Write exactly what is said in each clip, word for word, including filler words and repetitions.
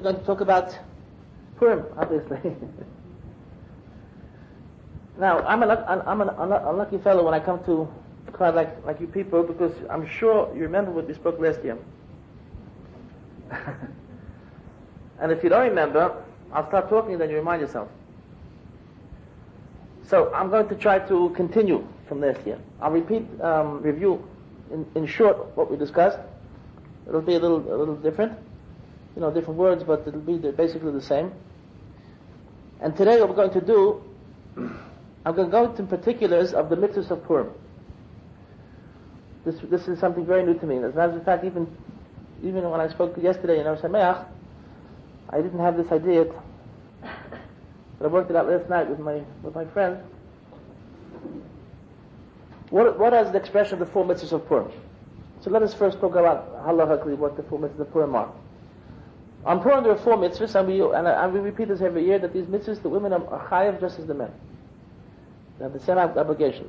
We're going to talk about Purim, obviously. Now, I'm, a, I'm an unlucky fellow when I come to a crowd like, like you people, because I'm sure you remember what we spoke last year. And if you don't remember, I'll start talking and then you remind yourself. So I'm going to try to continue from last year. I'll repeat, um, review in, in short what we discussed. It'll be a little a little different, you know, different words, but it'll be the, basically the same. And today what we're going to do, I'm going to go into particulars of the mitzvahs of Purim. This this is something very new to me. As a matter of fact, even even when I spoke yesterday in Erev Sameach, I didn't have this idea yet, but I worked it out last night with my with my friend. What what is the expression of the four mitzvahs of Purim? So let us first talk about halachically what the four mitzvahs of Purim are. On Purim there are four mitzvahs, and we and, and we repeat this every year, that these mitzvahs, the women are chayev just as the men. They have the same obligation.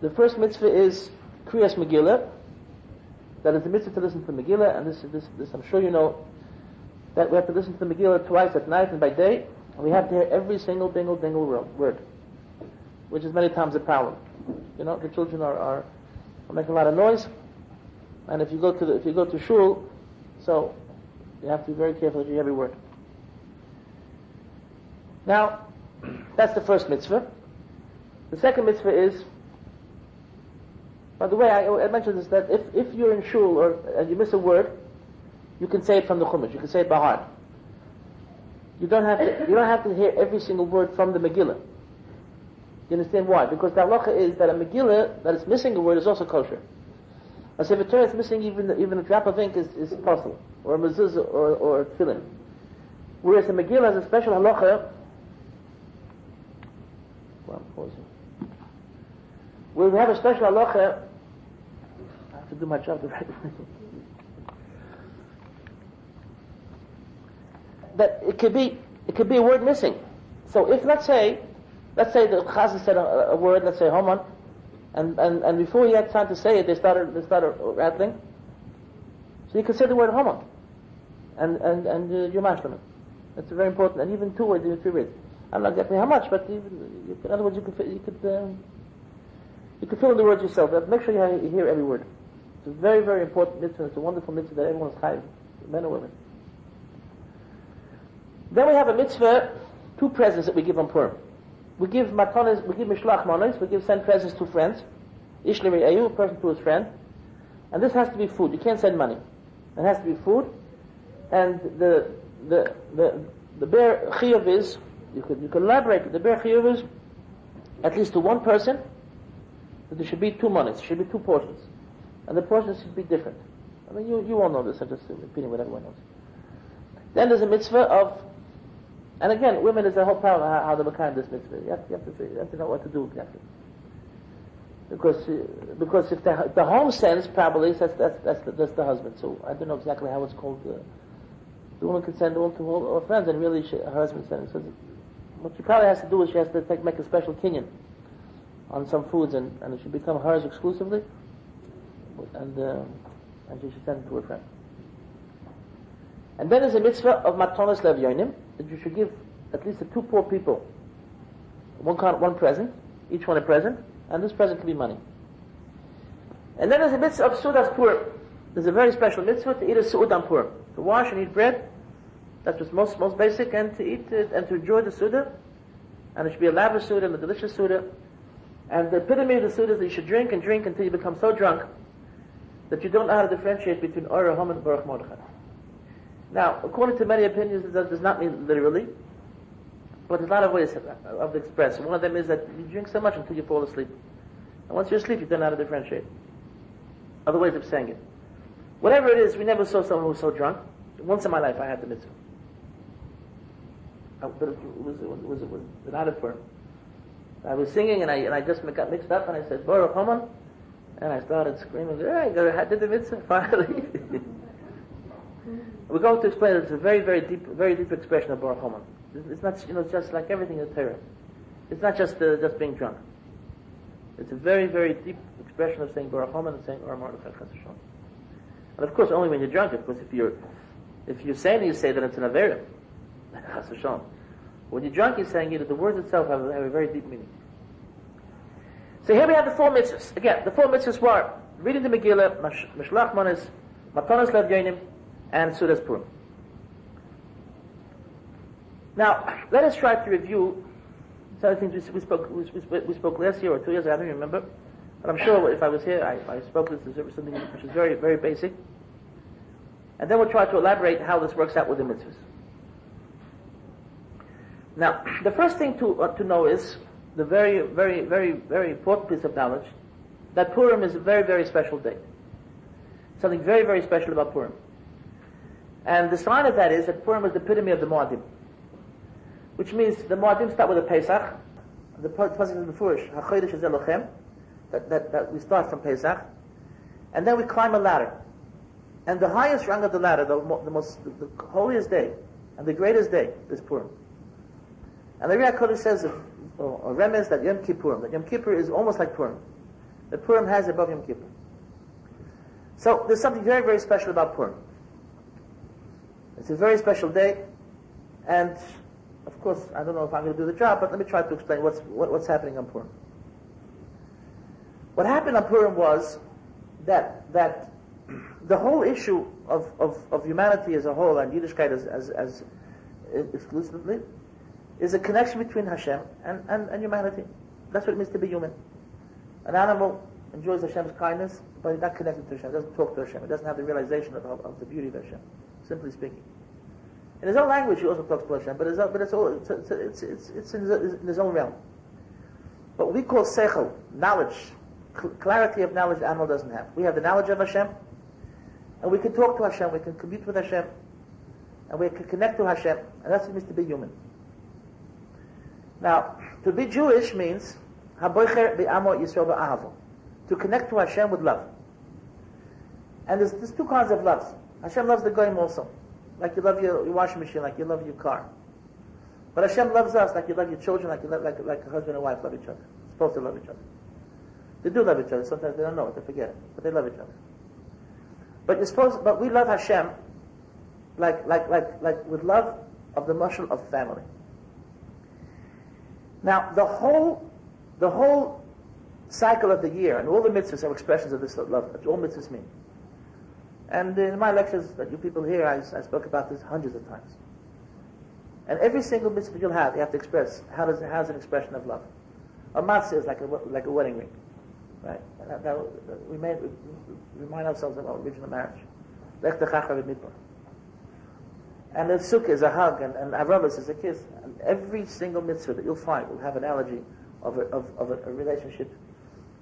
The first mitzvah is Kriyas Megillah. That is the mitzvah to listen to the Megillah, and this this this I'm sure you know, that we have to listen to the Megillah twice at night and by day, and we have to hear every single dingle dingle word, which is many times a problem. You know, the children are, are make a lot of noise, and if you go to the, if you go to shul, so you have to be very careful that you hear every word. Now, that's the first mitzvah. The second mitzvah is, by the way, I, I mentioned this, that if, if you're in shul or and you miss a word, you can say it from the chumash. You can say it by heart. You don't have to you don't have to hear every single word from the Megillah. You understand why? Because the halacha is that a Megillah that is missing a word is also kosher. As if a Torah is missing even even a drop of ink is, is possible, or a mezuzah, or, or a phillim. Whereas the Megillah has a special halacha, well, I'm pausing. Where we have a special halacha, I have to do my job the right way. That it could be it could be a word missing. So if let's say Let's say the Chas said a, a word, let's say Haman, and, and, and before he had time to say it, they started they started rattling. So you can say the word Haman, and and and you mash from it. That's very important. And even two words, even three words. I'm not exactly how much, but even, in other words, you could you could uh, you could fill in the words yourself. But make sure you hear every word. It's a very very important mitzvah. It's a wonderful mitzvah that everyone's chayav, men and women. Then we have a mitzvah, two presents that we give on Purim. We give matanos, we give Mishloach Manos, we give send presents to friends, ish l'mirayu, a person to his friend, and this has to be food. You can't send money. It has to be food, and the the the the ba'al chiyuv is, you could you could elaborate. The ba'al chiyuv is at least to one person that there should be two manos, should be two portions, and the portions should be different. I mean, you you all know this. I'm just repeating what everyone knows. Then there's a mitzvah of. And again, women is the whole problem how, how they become this mitzvah. You have, you, have to, you have to know what to do exactly. Because because if the, the home sends, probably that's that's that's the, that's the husband. So I don't know exactly how it's called. Uh, the woman can send all to all her friends, and really she, her husband sends. So what she probably has to do is she has to take, make a special kinyan on some foods, and, and it should become hers exclusively, and uh, and she should send it to her friend. And then there's a mitzvah of Matanot LaEvyonim, that you should give at least to two poor people one kind, one present, each one a present, and this present can be money. And then there's a mitzvah of Sudas Purim. There's a very special mitzvah to eat a su'ud on Purim, to wash and eat bread. That's what's most most basic, and to eat it, and to enjoy the suda. And it should be a lavish suda and a delicious suda. And the epitome of the suda is that you should drink and drink until you become so drunk that you don't know how to differentiate between Ariya Kodesh and Mordechai. Now, according to many opinions, that does not mean literally, but there's a lot of ways of the express. One of them is that you drink so much until you fall asleep. And once you're asleep, you don't know how to differentiate. Other ways of saying it. Whatever it is, we never saw someone who was so drunk. Once in my life, I had the mitzvah. I, but it was, it was, it was, it was not a firm. I was singing, and I, and I just got mixed up, and I said, Baruch Haman, and I started screaming, I did the mitzvah, finally. We're going to explain that it's a very, very deep, very deep expression of Baruch Haman. It's not, you know, just like everything in the Torah. It's not just uh, just being drunk. It's a very, very deep expression of saying Baruch Haman and saying Or Mordechai, Chas. And of course, only when you're drunk. Because if you're If you're saying you say that it's an Averim, HaSashon. When you're drunk, you're saying it, the words itself have, have a very deep meaning. So here we have the four mitzvahs. Again, the four mitzvahs were reading the Megillah, Mishloach Manos, Matanot LaEvyonim, and Sudas Purim. Now, let us try to review some of the things we, we, spoke, we, we, we spoke last year or two years, I don't remember. But I'm sure if I was here, I, I spoke this is something which is very, very basic. And then we'll try to elaborate how this works out with the mitzvahs. Now, the first thing to uh, to know is the very, very, very, very important piece of knowledge that Purim is a very, very special day. Something very, very special about Purim. And the sign of that is that Purim is the epitome of the Moadim, which means the Moadim start with the Pesach. The pasuk is mefurish, hachodesh hazeh lochem, that that that we start from Pesach, and then we climb a ladder. And the highest rung of the ladder, the, the most, the, the holiest day, and the greatest day, is Purim. And the Ariya Kodesh says, a, a remez that Yom Kippur, that Yom Kippur is almost like Purim. That Purim has above Yom Kippur. So there's something very, very special about Purim. It's a very special day, and of course, I don't know if I'm going to do the job, but let me try to explain what's what, what's happening on Purim. What happened on Purim was that that. The whole issue of, of, of humanity as a whole, and Yiddishkeit as, as, as exclusively, is a connection between Hashem and, and, and humanity. That's what it means to be human. An animal enjoys Hashem's kindness, but it's not connected to Hashem. It doesn't talk to Hashem. It doesn't have the realization of, of, of the beauty of Hashem, simply speaking. In his own language, he also talks to Hashem, but it's, but it's, all, it's, it's, it's, it's in, his, in his own realm. What we call seichel, knowledge, cl- clarity of knowledge, the animal doesn't have. We have the knowledge of Hashem, and we can talk to Hashem, we can commute with Hashem, and we can connect to Hashem, and that's what it means to be human. Now, to be Jewish means to connect to Hashem with love. And there's, there's two kinds of loves. Hashem loves the goyim also, like you love your, your washing machine, like you love your car. But Hashem loves us like you love your children, like you love, like, like a husband and wife love each other. They're supposed to love each other. They do love each other. Sometimes they don't know it, they forget it, but they love each other. But you're supposed, but we love Hashem, like like like like with love of the mashul of family. Now the whole, the whole cycle of the year and all the mitzvahs are expressions of this love. That's all mitzvahs mean. And in my lectures that you people hear, I, I spoke about this hundreds of times. And every single mitzvah you'll have, you have to express how does it has an expression of love. A matzah is like a like a wedding ring. Right? And that, that, we, made, we, we remind ourselves of our original marriage. And the sukkah is a hug, and, and avramis is a kiss. And every single mitzvah that you'll find will have an analogy of a, of, of a, a relationship.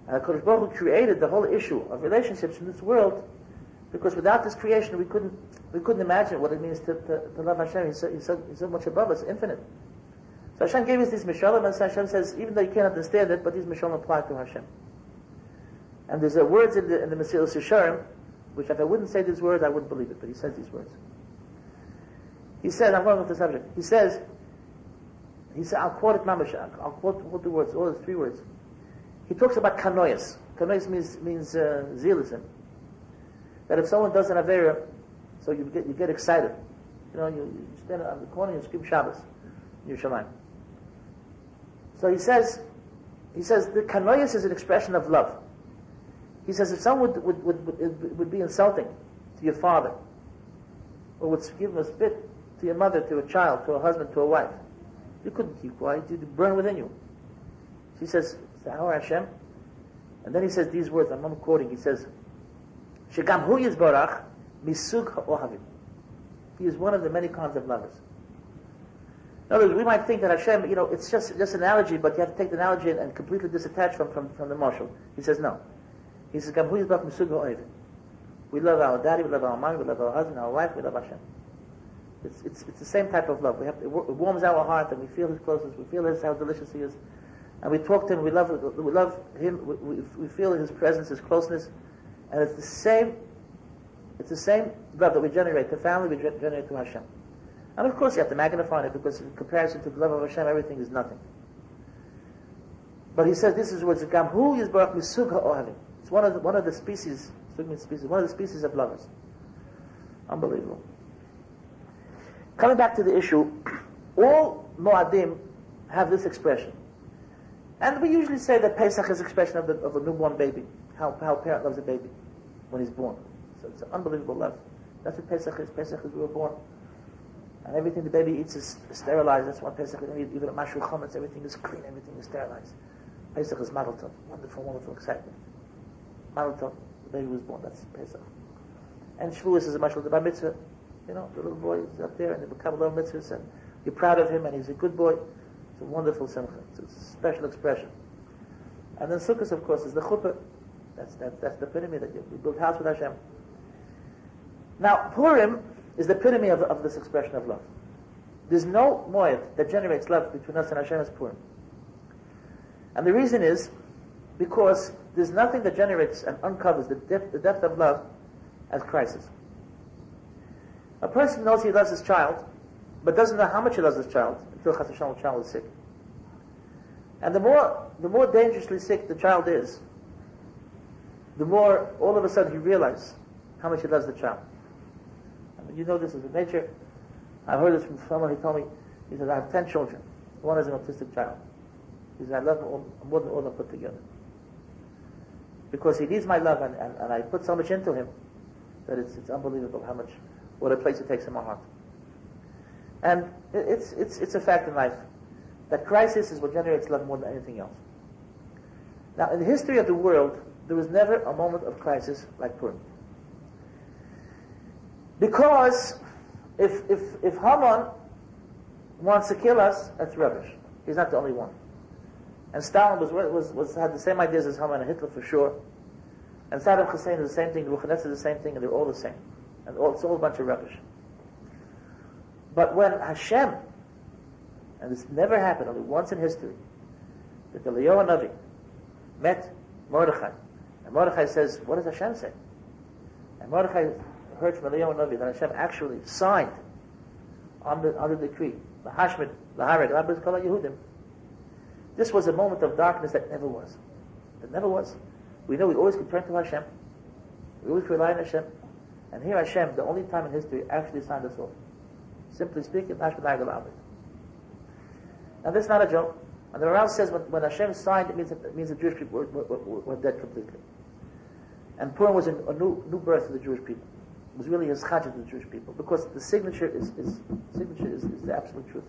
And HaKadosh Baruch Hu created the whole issue of relationships in this world, because without this creation we couldn't we couldn't imagine what it means to, to, to love Hashem. He's so, he's, so, he's so much above us, infinite. So Hashem gave us these mishalim, and Hashem says, even though you can't understand it, but these mishalim apply to Hashem. And there's a words in the, in the Mesilas Yesharim, which if I wouldn't say these words, I wouldn't believe it, but he says these words. He says, I'm going off the subject, he says, he said, I'll quote it mamash, I'll quote all the words, all the three words. He talks about kanoyas. Kanoyas means, means uh, zealism. That if someone does an avera, so you get you get excited. You know, you, you stand on the corner and you scream Shabbos, Yerushalayim. So he says, he says, the kanoyas is an expression of love. He says if someone would, would, would, would, would be insulting to your father, or would give him a spit to your mother, to a child, to a husband, to a wife, you couldn't keep quiet, you'd burn within you. He says, Sahar Hashem. And then he says these words, I'm not quoting, he says, Shegam hu yizbarach misug ha'ohavim. He is one of the many kinds of lovers. In other words, we might think that Hashem, you know, it's just, just an analogy, but you have to take the analogy and, and completely disattach from, from, from the mashal. He says, no. He says, we love our daddy, we love our mom, we love our husband, our wife, we love Hashem. It's, it's, it's the same type of love. We have to, it warms our heart, and we feel His closeness, we feel his, how delicious He is. And we talk to Him, we love, we love Him, we, we, we feel His presence, His closeness. And it's the same it's the same love that we generate, the family we generate to Hashem. And of course you have to magnify it, because in comparison to the love of Hashem, everything is nothing. But He says, this is what Zikam, who is Barak Misug HaOhavim. It's one of the, one of the species, species, one of the species of lovers. Unbelievable. Coming back to the issue, all Moadim have this expression. And we usually say that Pesach is an expression of, the, of a newborn baby, how, how a parent loves a baby when he's born. So it's an unbelievable love. That's what Pesach is. Pesach is we were born. And everything the baby eats is sterilized. That's why Pesach is, even a mashul chametz, everything is clean, everything is sterilized. Pesach is mazel tov. Wonderful, wonderful excitement. Mazel tov, the baby was born, that's Pesach. And Shavuos is a mashul, the bar mitzvah. You know, the little boy is up there and they become a little mitzvahs and you're proud of him and he's a good boy. It's a wonderful simcha. It's a special expression. And then Sukkot, of course, is the chuppah. That's, that, that's the epitome that you, you build house with Hashem. Now, Purim is the epitome of, of this expression of love. There's no moed that generates love between us and Hashem as Purim. And the reason is because there's nothing that generates and uncovers the depth, the depth of love as Christ is. A person knows he loves his child, but doesn't know how much he loves his child until HaSashon the child is sick. And the more the more dangerously sick the child is, the more all of a sudden he realizes how much he loves the child. I mean, you know this is in nature. I heard this from someone who told me, he said, I have ten children. One is an autistic child. He said, I love them all, more than all of them put together. Because he needs my love and, and, and I put so much into him that it's it's unbelievable how much what a place it takes in my heart. And it's it's it's a fact in life that crisis is what generates love more than anything else. Now, in the history of the world, there was never a moment of crisis like Purim. Because if if if Haman wants to kill us, that's rubbish. He's not the only one. And Stalin was was, was had the same ideas as Haman and Hitler for sure. And Saddam Hussein is the same thing, Ruchanetz is the same thing, and they're all the same. And all, it's all a bunch of rubbish. But when Hashem, and this never happened only once in history, that the Eliyahu Navi met Mordechai, and Mordechai says, what does Hashem say? And Mordechai heard from Eliyahu Navi that Hashem actually signed on the, on the decree, Lahashmid, Lahareg, Lahabez Kol HaYehudim. This was a moment of darkness that never was. That never was. We know we always could turn to Hashem. We always rely on Hashem. And here Hashem, the only time in history, actually signed us off. Simply speaking, now this is not a joke. And the Maral says when, when Hashem signed, it means that, it means the Jewish people were, were, were dead completely. And Purim was a new new birth for the Jewish people. It was really his chajah to the Jewish people because the signature is is signature is, is the absolute truth.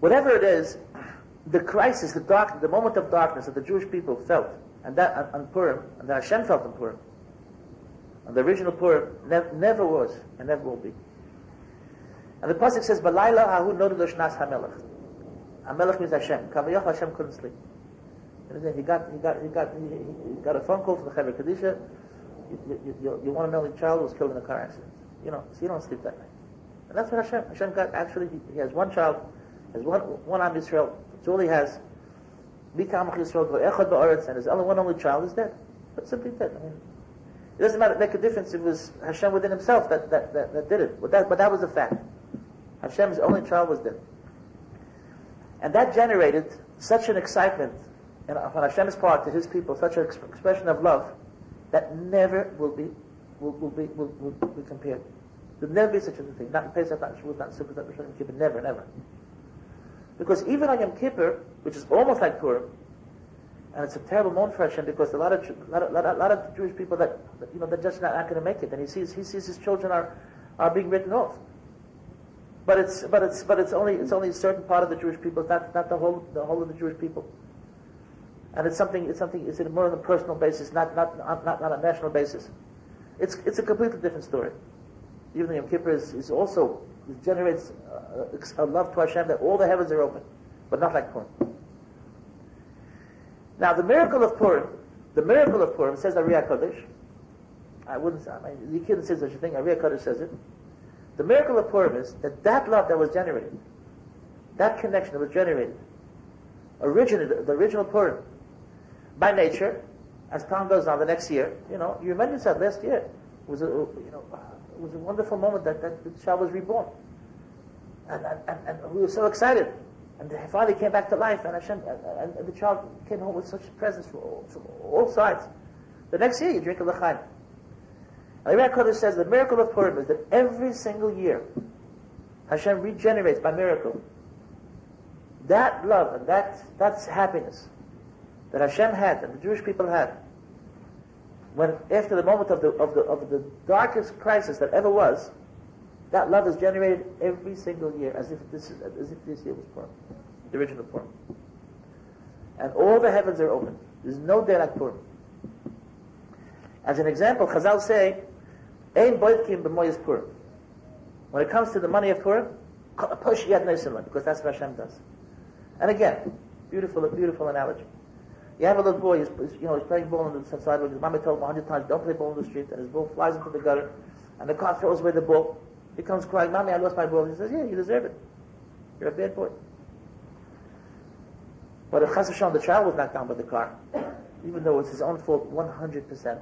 Whatever it is, the crisis, the dark, the moment of darkness that the Jewish people felt. And that on, on Purim, and that Hashem felt on Purim, and the original Purim nev- never was and never will be. And the pasuk says, "Balayla hahu nodu l'shnas hamelech." Hamelech means Hashem. Kavayach Hashem couldn't sleep. And then he got he got he got he, he got a phone call from the Chayev Kedisha. You, you, you, you want to know the child was killed in a car accident? You know, so you don't sleep that night. And that's what Hashem Hashem got. Actually, he, he has one child, has one one Am Yisrael. That's all he has. And his only one only child is dead. But simply dead. I mean, it doesn't matter, make a difference. It was Hashem within himself that, that, that, that did it. But that, but that was a fact. Hashem's only child was dead. And that generated such an excitement on Hashem's part to his people, such an expression of love that never will be will, will be will, will be compared. There'll never be such a thing. Not in Pesach, not in Shavuos, not in Sukkot, not in Yom Kippur, never, never. Because even on Yom Kippur, which is almost like Purim, and it's a terrible moment for Hashem because a lot of a lot of, lot of, lot of Jewish people that, that you know they're just not, not going to make it, and he sees he sees his children are, are being written off. But it's but it's but it's only it's only a certain part of the Jewish people, not not the whole the whole of the Jewish people. And it's something it's something it's more on a personal basis, not not not not on a national basis. It's it's a completely different story. Even Yom Kippur is, is also. It generates a love to Hashem that all the heavens are open, but not like Purim. Now, the miracle of Purim, the miracle of Purim says Ariya Kodesh. I wouldn't say, I mean, you couldn't say such a thing, Ariya Kodesh says it. The miracle of Purim is that that love that was generated, that connection that was generated, originated, the original Purim, by nature, as time goes on the next year, you know, you remember yourself last year, it was a, you know, it was a wonderful moment that, that the child was reborn. And, and, and we were so excited. And the father came back to life, and Hashem, and, and the child came home with such presents from all, from all sides. The next year, you drink a l'chaim. Ariya Kodesh says the miracle of Purim is that every single year Hashem regenerates by miracle that love and that that's happiness that Hashem had and the Jewish people had when after the moment of the of the of the darkest crisis that ever was, that love is generated every single year as if this is, as if this year was Purim, the original Purim. And all the heavens are open. There's no day like Purim. As an example, Chazal say, "Ein boitkim b'moyes Purim." When it comes to the money of Purim, push yad noisim, because that's what Hashem does. And again, beautiful, beautiful analogy. You have a little boy, he's, you know, he's playing ball on the sidewalk. His mommy told him a hundred times, "Don't play ball in the street." And his ball flies into the gutter, and the cop throws away the ball. He comes crying, "Mommy, I lost my ball." He says, "Yeah, you deserve it. You're a bad boy." But if HaSashon, the child was knocked down by the car, even though it's his own fault, one hundred percent.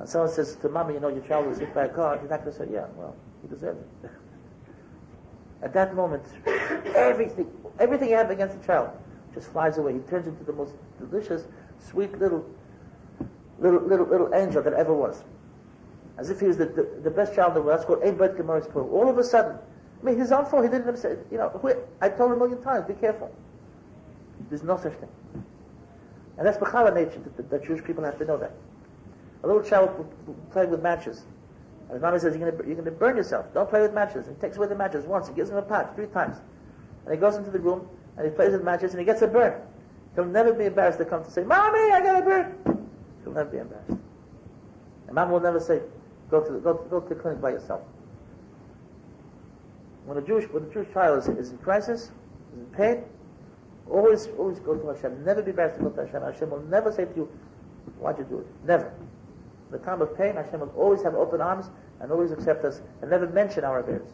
And someone says to mommy, "You know, your child was hit by a car." He's not going to say, "Yeah, well, he deserved it." At that moment, everything, everything you have against the child just flies away. He turns into the most delicious, sweet little, little, little, little angel that ever was, as if he was the the, the best child in the world. That's called Ein Beit Gemara's Purim. All of a sudden, I mean, his own fault. He didn't even say, you know, who, I told him a million times, be careful. There's no such thing, and that's b'chala nature that, that Jewish people have to know that. A little child playing with matches, and his mommy says, "You're going you're to burn yourself. Don't play with matches." And he takes away the matches once. He gives him a pat three times, and he goes into the room. And he plays with matches and he gets a burn. He'll never be embarrassed to come to say, "Mommy, I got a burn." He'll never be embarrassed. And mom will never say, go to the, go, go to the clinic by yourself. When a Jewish, when a Jewish child is, is in crisis, is in pain, always, always go to Hashem. Never be embarrassed to go to Hashem. Hashem will never say to you, "Why'd you do it?" Never. In the time of pain, Hashem will always have open arms and always accept us and never mention our affairs.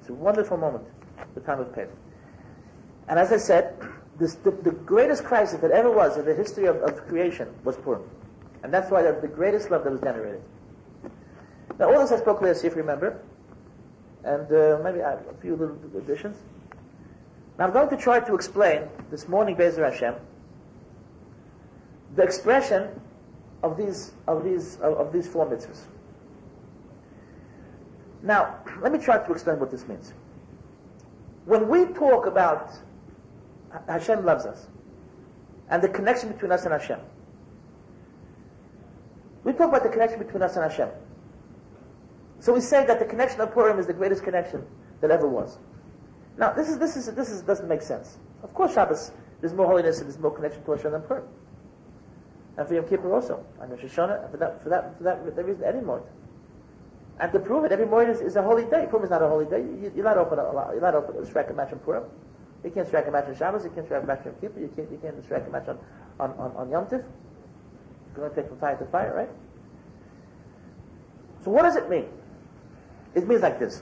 It's a wonderful moment, the time of pain. And as I said, this, the, the greatest crisis that ever was in the history of, of creation was Purim. And that's why that's the greatest love that was generated. Now, all this I spoke last year, if you remember, and uh, maybe I have a few little additions. Now, I'm going to try to explain this morning, Be'ezer Hashem, the expression of these of these of, of these four mitzvahs. Now, let me try to explain what this means. When we talk about Hashem loves us, and the connection between us and Hashem. We talk about the connection between us and Hashem. So we say that the connection of Purim is the greatest connection that ever was. Now, this is this is this is doesn't make sense. Of course, Shabbos there's more holiness and there's more connection to Hashem than Purim, and for Yom Kippur also, and Rosh Hashanah, and for that for that for that there isn't any more. And to prove it, every morning is, is a holy day. Purim is not a holy day. You, you're not open. You're not open to strike a match on Purim. You can't strike a match on Shabbos, you can't strike a match on Kippur, you can't, you can't strike a match on, on, on, on Yom Tif. You're going to take from fire to fire, right? So what does it mean? It means like this.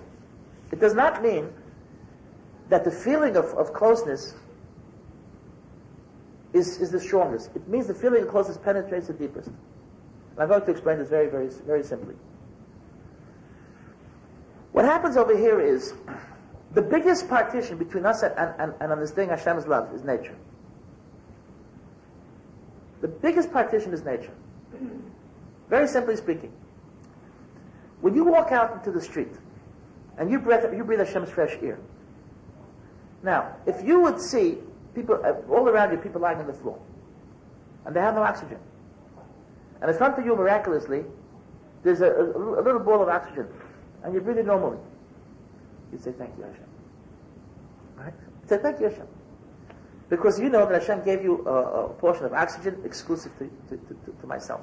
It does not mean that the feeling of, of closeness is, is the strongest. It means the feeling of closeness penetrates the deepest. And I'm going to explain this very, very, very simply. What happens over here is, the biggest partition between us and, and, and understanding Hashem's love is nature. The biggest partition is nature. Very simply speaking, when you walk out into the street and you breathe, you breathe Hashem's fresh air. Now, if you would see people all around you, people lying on the floor, and they have no oxygen, and in front of you miraculously, there's a, a, a little ball of oxygen, and you breathe it normally. You say, "Thank you, Hashem." Right? Say, "Thank you, Hashem." Because you know that Hashem gave you a, a portion of oxygen exclusive to, to, to, to myself.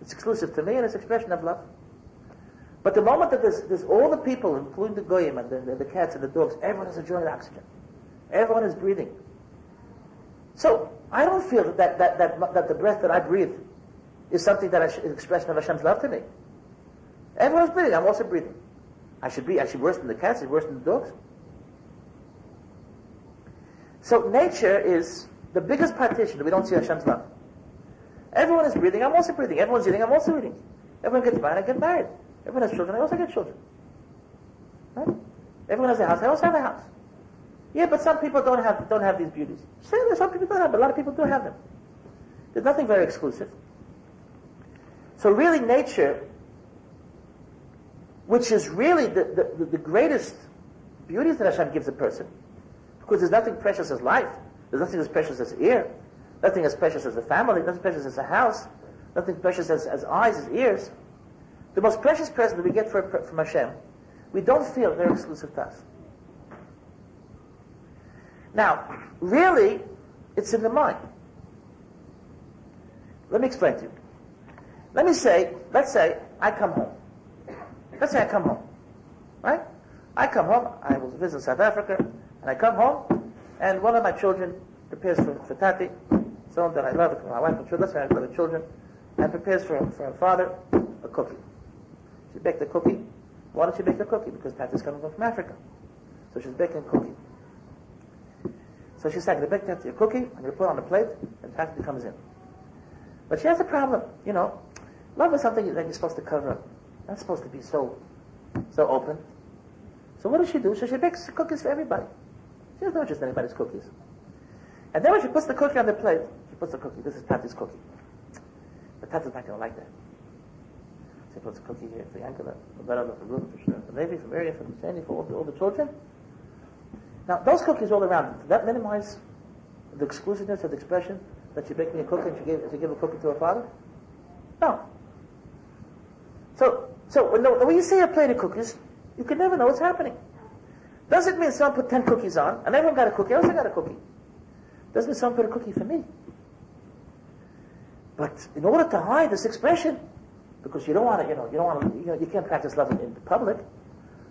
It's exclusive to me and it's an expression of love. But the moment that there's, there's all the people, including the goyim and the, the, the cats and the dogs, everyone is enjoying oxygen. Everyone is breathing. So, I don't feel that, that, that, that, that the breath that I breathe is something that I sh- is an expression of Hashem's love to me. Everyone's breathing, I'm also breathing. I should be, I should be worse than the cats, I should be worse than the dogs. So nature is the biggest partition that we don't see Hashem's love. Everyone is breathing, I'm also breathing. Everyone's eating, I'm also eating. Everyone gets married, I get married. Everyone has children, I also get children. Right? Everyone has a house, I also have a house. Yeah, but some people don't have don't have these beauties. Some people don't have, but a lot of people do have them. There's nothing very exclusive. So really nature, which is really the, the, the greatest beauty that Hashem gives a person, because there's nothing precious as life, there's nothing as precious as air, nothing as precious as a family, nothing precious as a house, nothing precious as, as eyes, as ears. The most precious present that we get from, from Hashem, we don't feel they're exclusive to us. Now, really, it's in the mind. Let me explain to you. Let me say, let's say I come home. Let's say I come home, right? I come home, I was visiting South Africa, and I come home, and one of my children prepares for, for Tati, someone that I love, my wife and children, let's say I love the children, and prepares for, for her father a cookie. She baked a cookie. Why did she bake a cookie? Because Tati's coming from Africa. So she's baking a cookie. So she's saying, they bake Tati a cookie, I'm going to put it on a plate, and Tati comes in. But she has a problem, you know. Love is something that you're supposed to cover up. Not supposed to be so so open. So what does she do? So she bakes cookies for everybody. She has no interest in anybody's cookies. And then when she puts the cookie on the plate, she puts the cookie, this is Tati's cookie. But Tati's not going to like that. She puts a cookie here for Yankala, for Barala, for Ruth, for Levi, for Miriam, for Sandy, for all the, all the children. Now, those cookies all around, that minimize the exclusiveness of the expression that she baked me a cookie and she gave, she gave a cookie to her father? No. So, so when, the, when you see a plate of cookies, you can never know what's happening. Doesn't mean someone put ten cookies on, and everyone got a cookie, I also got a cookie. Doesn't mean someone put a cookie for me. But in order to hide this expression, because you don't want to, you know, you don't want to, you know, you can't practice love in, in the public.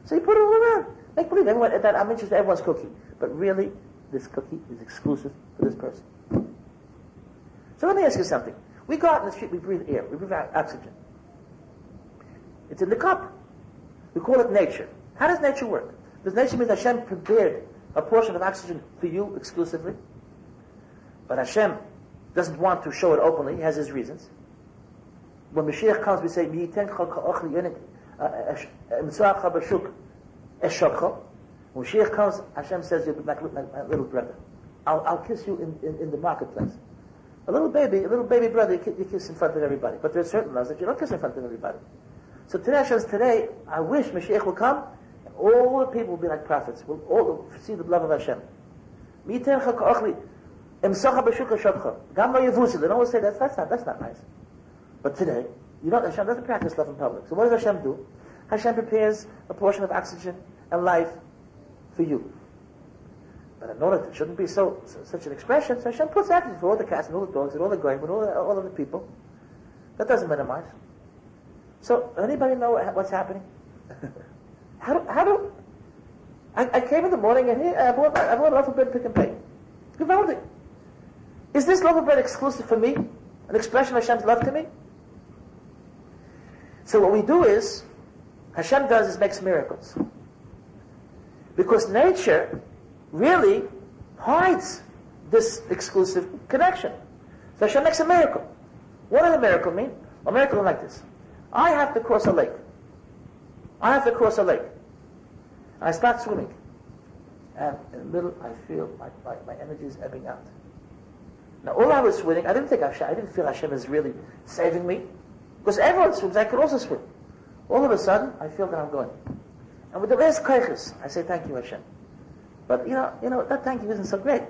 So you put it all around. Make believe everyone that I'm interested in everyone's cookie. But really, this cookie is exclusive for this person. So let me ask you something. We go out in the street, we breathe air, we breathe oxygen. It's in the cup. We call it nature. How does nature work? Does nature mean that Hashem prepared a portion of oxygen for you exclusively? But Hashem doesn't want to show it openly, he has his reasons. When Mashiach comes, we say, when Mashiach comes, Hashem says, you'll be like my little brother. I'll, I'll kiss you in, in, in the marketplace. A little baby, a little baby brother, you kiss, you kiss in front of everybody. But there are certain laws that you don't kiss in front of everybody. So today, Hashem says, today, I wish Mashiach will come, and all the people will be like prophets. We'll all see the love of Hashem. They don't always say, that's, that's, not, that's not nice. But today, you know, Hashem doesn't practice love in public. So what does Hashem do? Hashem prepares a portion of oxygen and life for you. But in order to, it shouldn't be so, so such an expression, so Hashem puts oxygen for all the cats and all the dogs and all the goyim and all, the, all of the people. That doesn't minimize. So, anybody know what's happening? how do, how do, I, I came in the morning and here, I bought, I bought a loaf of bread, pick and pay. Givaldi. Is this loaf of bread exclusive for me? An expression of Hashem's love to me? So what we do is, Hashem does is makes miracles. Because nature really hides this exclusive connection. So Hashem makes a miracle. What does a miracle mean? A miracle like this. I have to cross a lake. I have to cross a lake. I start swimming. And in the middle I feel my, my, my energy is ebbing out. Now all I was swimming, I didn't think Hashem, I didn't feel Hashem is really saving me. Because everyone swims, I could also swim. All of a sudden, I feel that I'm going. And with the best kaiches, I say, thank you, Hashem. But, you know, you know that thank you isn't so great.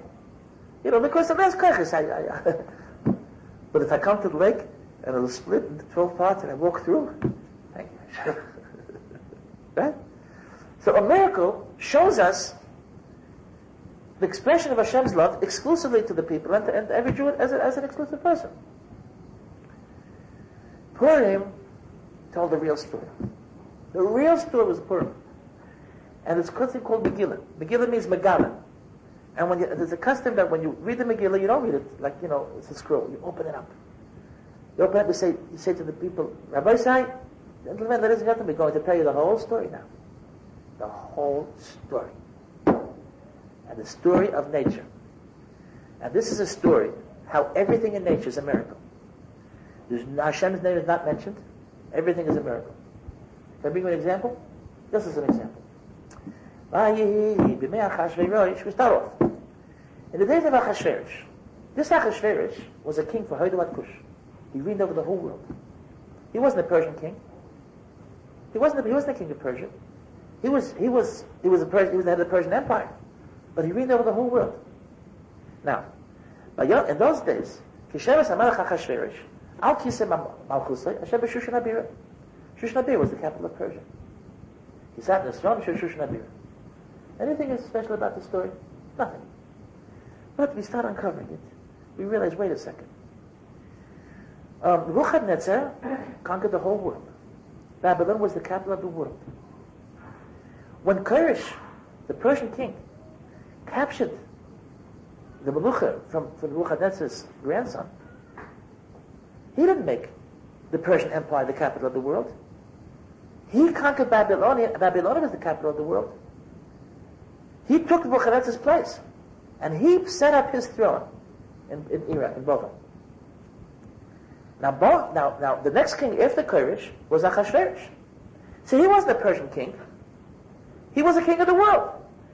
You know, because the best kaiches, I... I but if I come to the lake, and it'll split into twelve parts, and I walk through, thank you, Hashem. Right? So a miracle shows us the expression of Hashem's love exclusively to the people, and, to, and to every Jew as, a, as an exclusive person. Purim told the real story. The real story was Purim. And it's something called Megillah. Megillah means Megala. And when you, there's a custom that when you read the Megillah, you don't read it like, you know, it's a scroll. You open it up. You open it up, you say, you say to the people, Rabbi Sai, gentlemen, ladies and gentlemen, we're going to tell you the whole story now. The whole story. And the story of nature. And this is a story how everything in nature is a miracle. There's, Hashem's name is not mentioned. Everything is a miracle. Can I bring you an example? This is an example. We start off. In the days of Achashverosh, this Achashverosh was a king for Hoydawat Kush. He reigned over the whole world. He wasn't a Persian king. He wasn't. The, he wasn't the king of Persia. He was. He was. He was a Persian. He was the head of the Persian Empire, but he reigned over the whole world. Now, in those days, Kisheres Amalach Achashverosh Al Kisei Malchusay Asher B'Shushan Abira. Shushan Abira was the capital of Persia. He sat in his throne. Shushan Abira. Anything is special about the story? Nothing. But we start uncovering it. We realize, wait a second. Um, Nebuchadnezzar conquered the whole world. Babylon was the capital of the world. When Koresh, the Persian king, captured the Melucha from, from Nebuchadnezzar's grandson, he didn't make the Persian Empire the capital of the world. He conquered Babylonia. Babylonia was the capital of the world. He took Nebuchadnezzar's place, and he set up his throne in, in Iraq, in Babylon. Now, both, now, now, the next king after Koresh was Achashverosh. See, he wasn't a Persian king. He was a king of the world.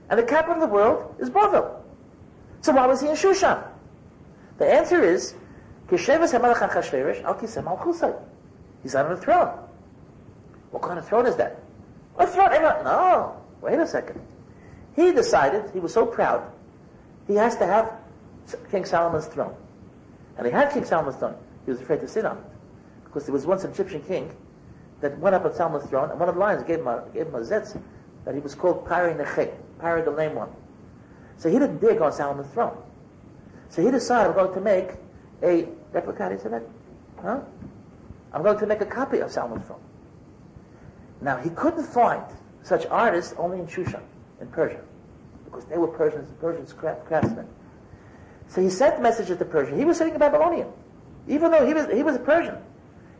And the capital of the world is Babylon. So why was he in Shushan? The answer is, Kisheves HaMelech Achashverosh Al Kisei Malchusay. He's on a throne. What kind of throne is that? A throne? No, wait a second. He decided, he was so proud, he has to have King Solomon's throne. And he had King Solomon's throne. He was afraid to sit on it, because there was once an Egyptian king that went up on Solomon's throne, and one of the lions gave him a, gave him a zetz, that he was called Pari Nechei, Pari the lame one. So he didn't dare go on Solomon's throne. So he decided, I'm going to make a replica, he said that? Huh? I'm going to make a copy of Solomon's throne. Now, he couldn't find such artists only in Shushan, in Persia, because they were Persians, Persians craftsmen. So he sent messages to Persia. He was sitting in Babylonian. Even though he was he was a Persian,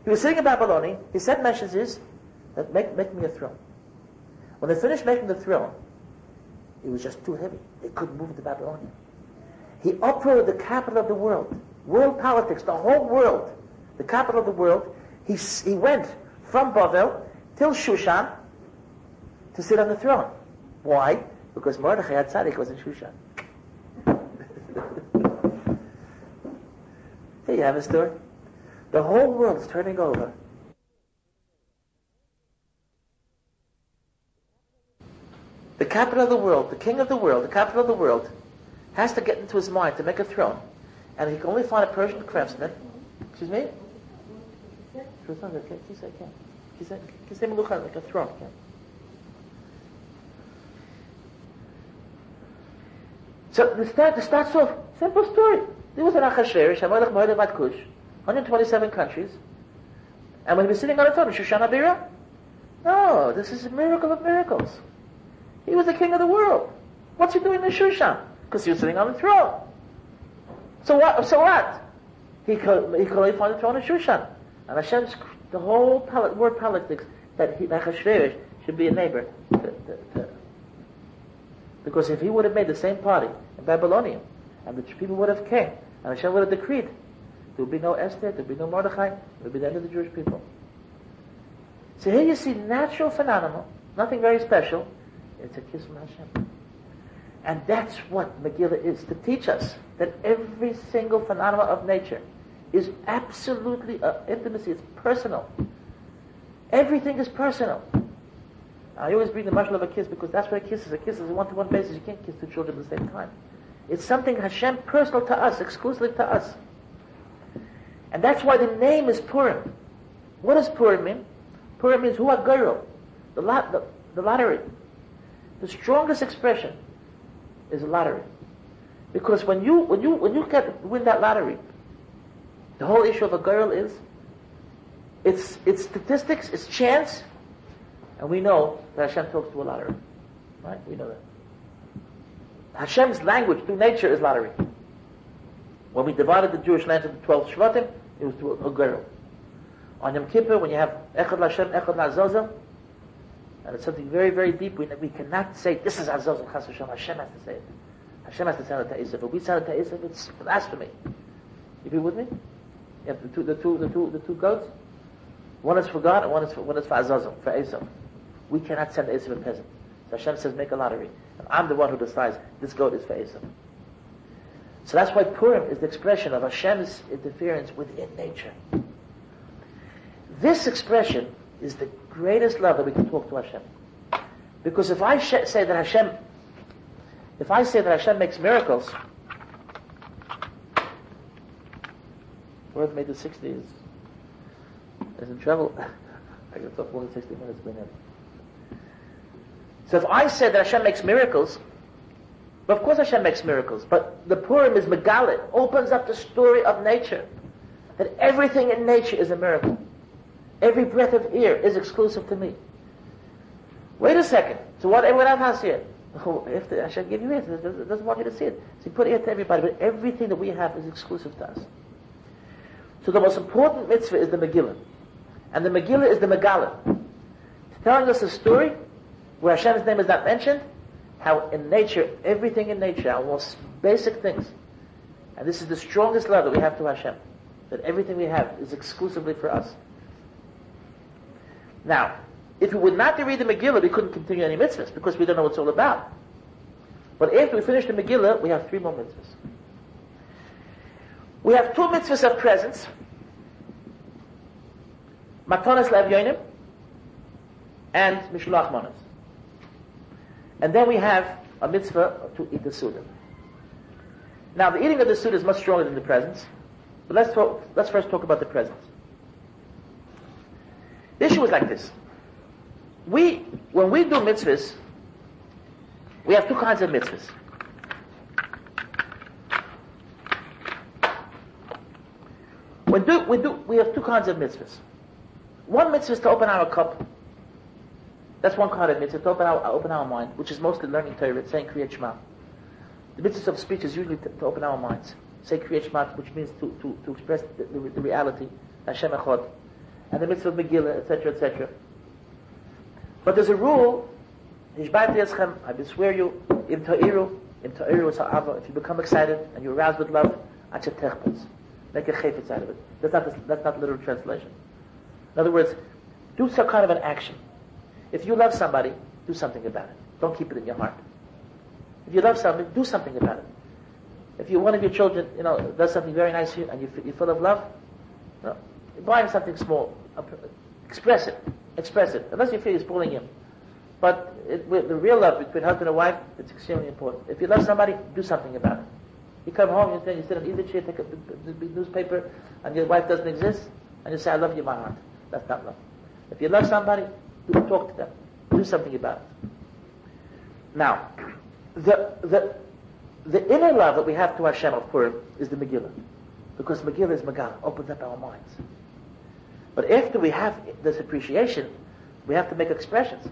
he was sitting in Babylonia. He sent messages that make make me a throne. When they finished making the throne, it was just too heavy. They couldn't move it to Babylonia. He uprooted the capital of the world, world politics, the whole world, the capital of the world. He he went from Babel till Shushan to sit on the throne. Why? Because Mordechai had Tzaddik was in Shushan. There you have a story. The whole world is turning over. The capital of the world, the king of the world, the capital of the world, has to get into his mind to make a throne. And he can only find a Persian craftsman. Excuse me? She said, can. She said, like a throne. So this starts off, simple story. There was an Achashverosh, a Melech Moedim Ad Kush, one hundred twenty-seven countries, and when he was sitting on a throne in Shushan Abira, oh, this is a miracle of miracles. He was the king of the world. What's he doing in Shushan? Because he was sitting on the throne. So what? So what? He could, he could only find the throne in Shushan. And Hashem's, the whole pallet, word politics, that he, Achashverosh should be a neighbor. To, to, to. Because if he would have made the same party in Babylonia, and the people would have came, and Hashem would have decreed, there would be no Esther, there would be no Mordechai, there would be the end of the Jewish people. So here you see natural phenomena, nothing very special. It's a kiss from Hashem. And that's what Megillah is, to teach us that every single phenomena of nature is absolutely uh, intimacy, it's personal. Everything is personal. I always bring the mashul of a kiss because that's what a kiss is. A kiss is a one-to-one basis. You can't kiss two children at the same time. It's something Hashem personal to us, exclusive to us. And that's why the name is Purim. What does Purim mean? Purim means Hu HaGoyro, the, lot, the, the lottery. The strongest expression is a lottery. Because when you when you, when you you get win that lottery, the whole issue of a goyro is, it's, it's statistics, it's chance, and we know that Hashem talks to a lottery. Right? We know that. Hashem's language through nature is lottery. When we divided the Jewish land into twelve Shvatim, it was through a goyim. On Yom Kippur, when you have Echad L'Hashem, Echad L'Azazah, and it's something very, very deep, we, we cannot say, this is Azazah, Chas Hashem, Hashem has to say it. Hashem has to sound it to Esav. If we sound it to Esav, it's blasphemy. You be with me? You have the two, the two, the two, the two goats. One is for God, and one is for, one is for Azazah, for Esav. We cannot send Esav a peasant. So Hashem says, make a lottery. And I'm the one who decides, this goat is for Esau. So that's why Purim is the expression of Hashem's interference within nature. This expression is the greatest love that we can talk to Hashem. Because if I sh- say that Hashem, if I say that Hashem makes miracles, Earth made the sixties, is in trouble. I can talk more than sixty minutes by now. So if I say that Hashem makes miracles, but of course Hashem makes miracles, but the Purim is Megalit, opens up the story of nature, that everything in nature is a miracle. Every breath of air is exclusive to me. Wait a second, so what everyone else has here? Oh, if the, Hashem gave you air, it doesn't want you to see it. So he put air to everybody, but everything that we have is exclusive to us. So the most important mitzvah is the Megillah. And the Megillah is the Megalit. It's telling us a story where Hashem's name is not mentioned, how in nature, everything in nature, our most basic things, and this is the strongest love that we have to Hashem, that everything we have is exclusively for us. Now, if we would not read the Megillah, we couldn't continue any mitzvahs, because we don't know what it's all about. But after we finish the Megillah, we have three more mitzvahs. We have two mitzvahs of presence, Matanot LaEvyonim and Mishloach Manos. And then we have a mitzvah to eat the Suda. Now the eating of the Suda is much stronger than the presence, but let's, talk, let's first talk about the presence. The issue is like this. We, when we do mitzvahs, we have two kinds of mitzvahs. We do, we do, we have two kinds of mitzvahs. One mitzvah is to open our cup. That's one kind of mitzvah, to open our, open our mind, which is mostly learning Torah, saying Kriyat Shema. The mitzvah of speech is usually to, to open our minds, say Kriyat Shema, which means to, to, to express the, the, the reality, Hashem Echad, and the mitzvah of Megillah, et cetera, et cetera. But there's a rule, I swear you, Im Ta'iru, Im Ta'iru is ha'ava, if you become excited and you're aroused with love, Achet Techpetz. Make a chayv out of it. That's not, that's not literal translation. In other words, do some kind of an action. If you love somebody, do something about it. Don't keep it in your heart. If you love somebody, do something about it. If you, one of your children, you know, does something very nice to you and you, you're full of love, you know, buy him something small. Express it. Express it. Unless you feel you're spoiling him. But it, with the real love between husband and wife, it's extremely important. If you love somebody, do something about it. You come home, you sit on either chair, take a big newspaper, and your wife doesn't exist, and you say, I love you, my heart. That's not love. If you love somebody, do talk to them. Do something about it. Now, the the the inner love that we have to Hashem of Purim is the Megillah. Because Megillah is Megillah, opens up our minds. But after we have this appreciation, we have to make expressions.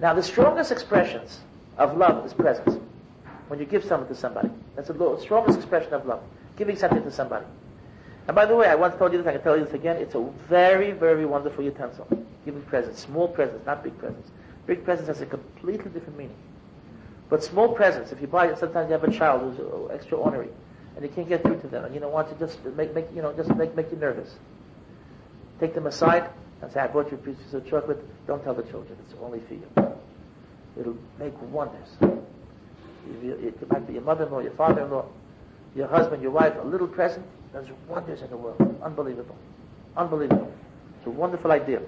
Now, the strongest expressions of love is presence. When you give something to somebody. That's the strongest expression of love. Giving something to somebody. And by the way, I once told you this, I can tell you this again, it's a very, very wonderful utensil. Giving presents. Small presents, not big presents. Big presents has a completely different meaning. But small presents, if you buy, sometimes you have a child who's extra ornery, and you can't get through to them, and you don't want to just make, make you know, just make, make you nervous. Take them aside, and say, I brought you a piece of chocolate. Don't tell the children, it's only for you. It'll make wonders. It might be your mother-in-law, your father-in-law, your husband, your wife, a little present. There's wonders in the world. Unbelievable. Unbelievable. It's a wonderful idea.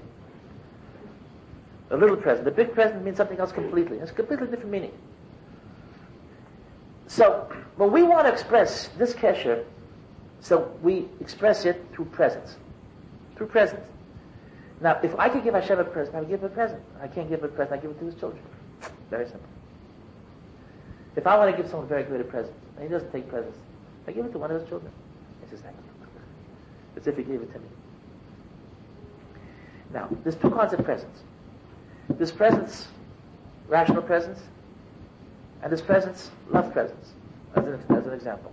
A little present. The big present means something else completely. It's a completely different meaning. So, when we want to express this kosher, so we express it through presents. Through presents. Now, if I could give Hashem a present, I would give him a present. I can't give him a present, I give it to his children. Very simple. If I want to give someone very great a present, and he doesn't take presents, I give it to one of his children. He says, thank you. As if he gave it to me. Now, there's two kinds of presents. There's presents, rational presents, and there's presents, love presents, as an, as an example.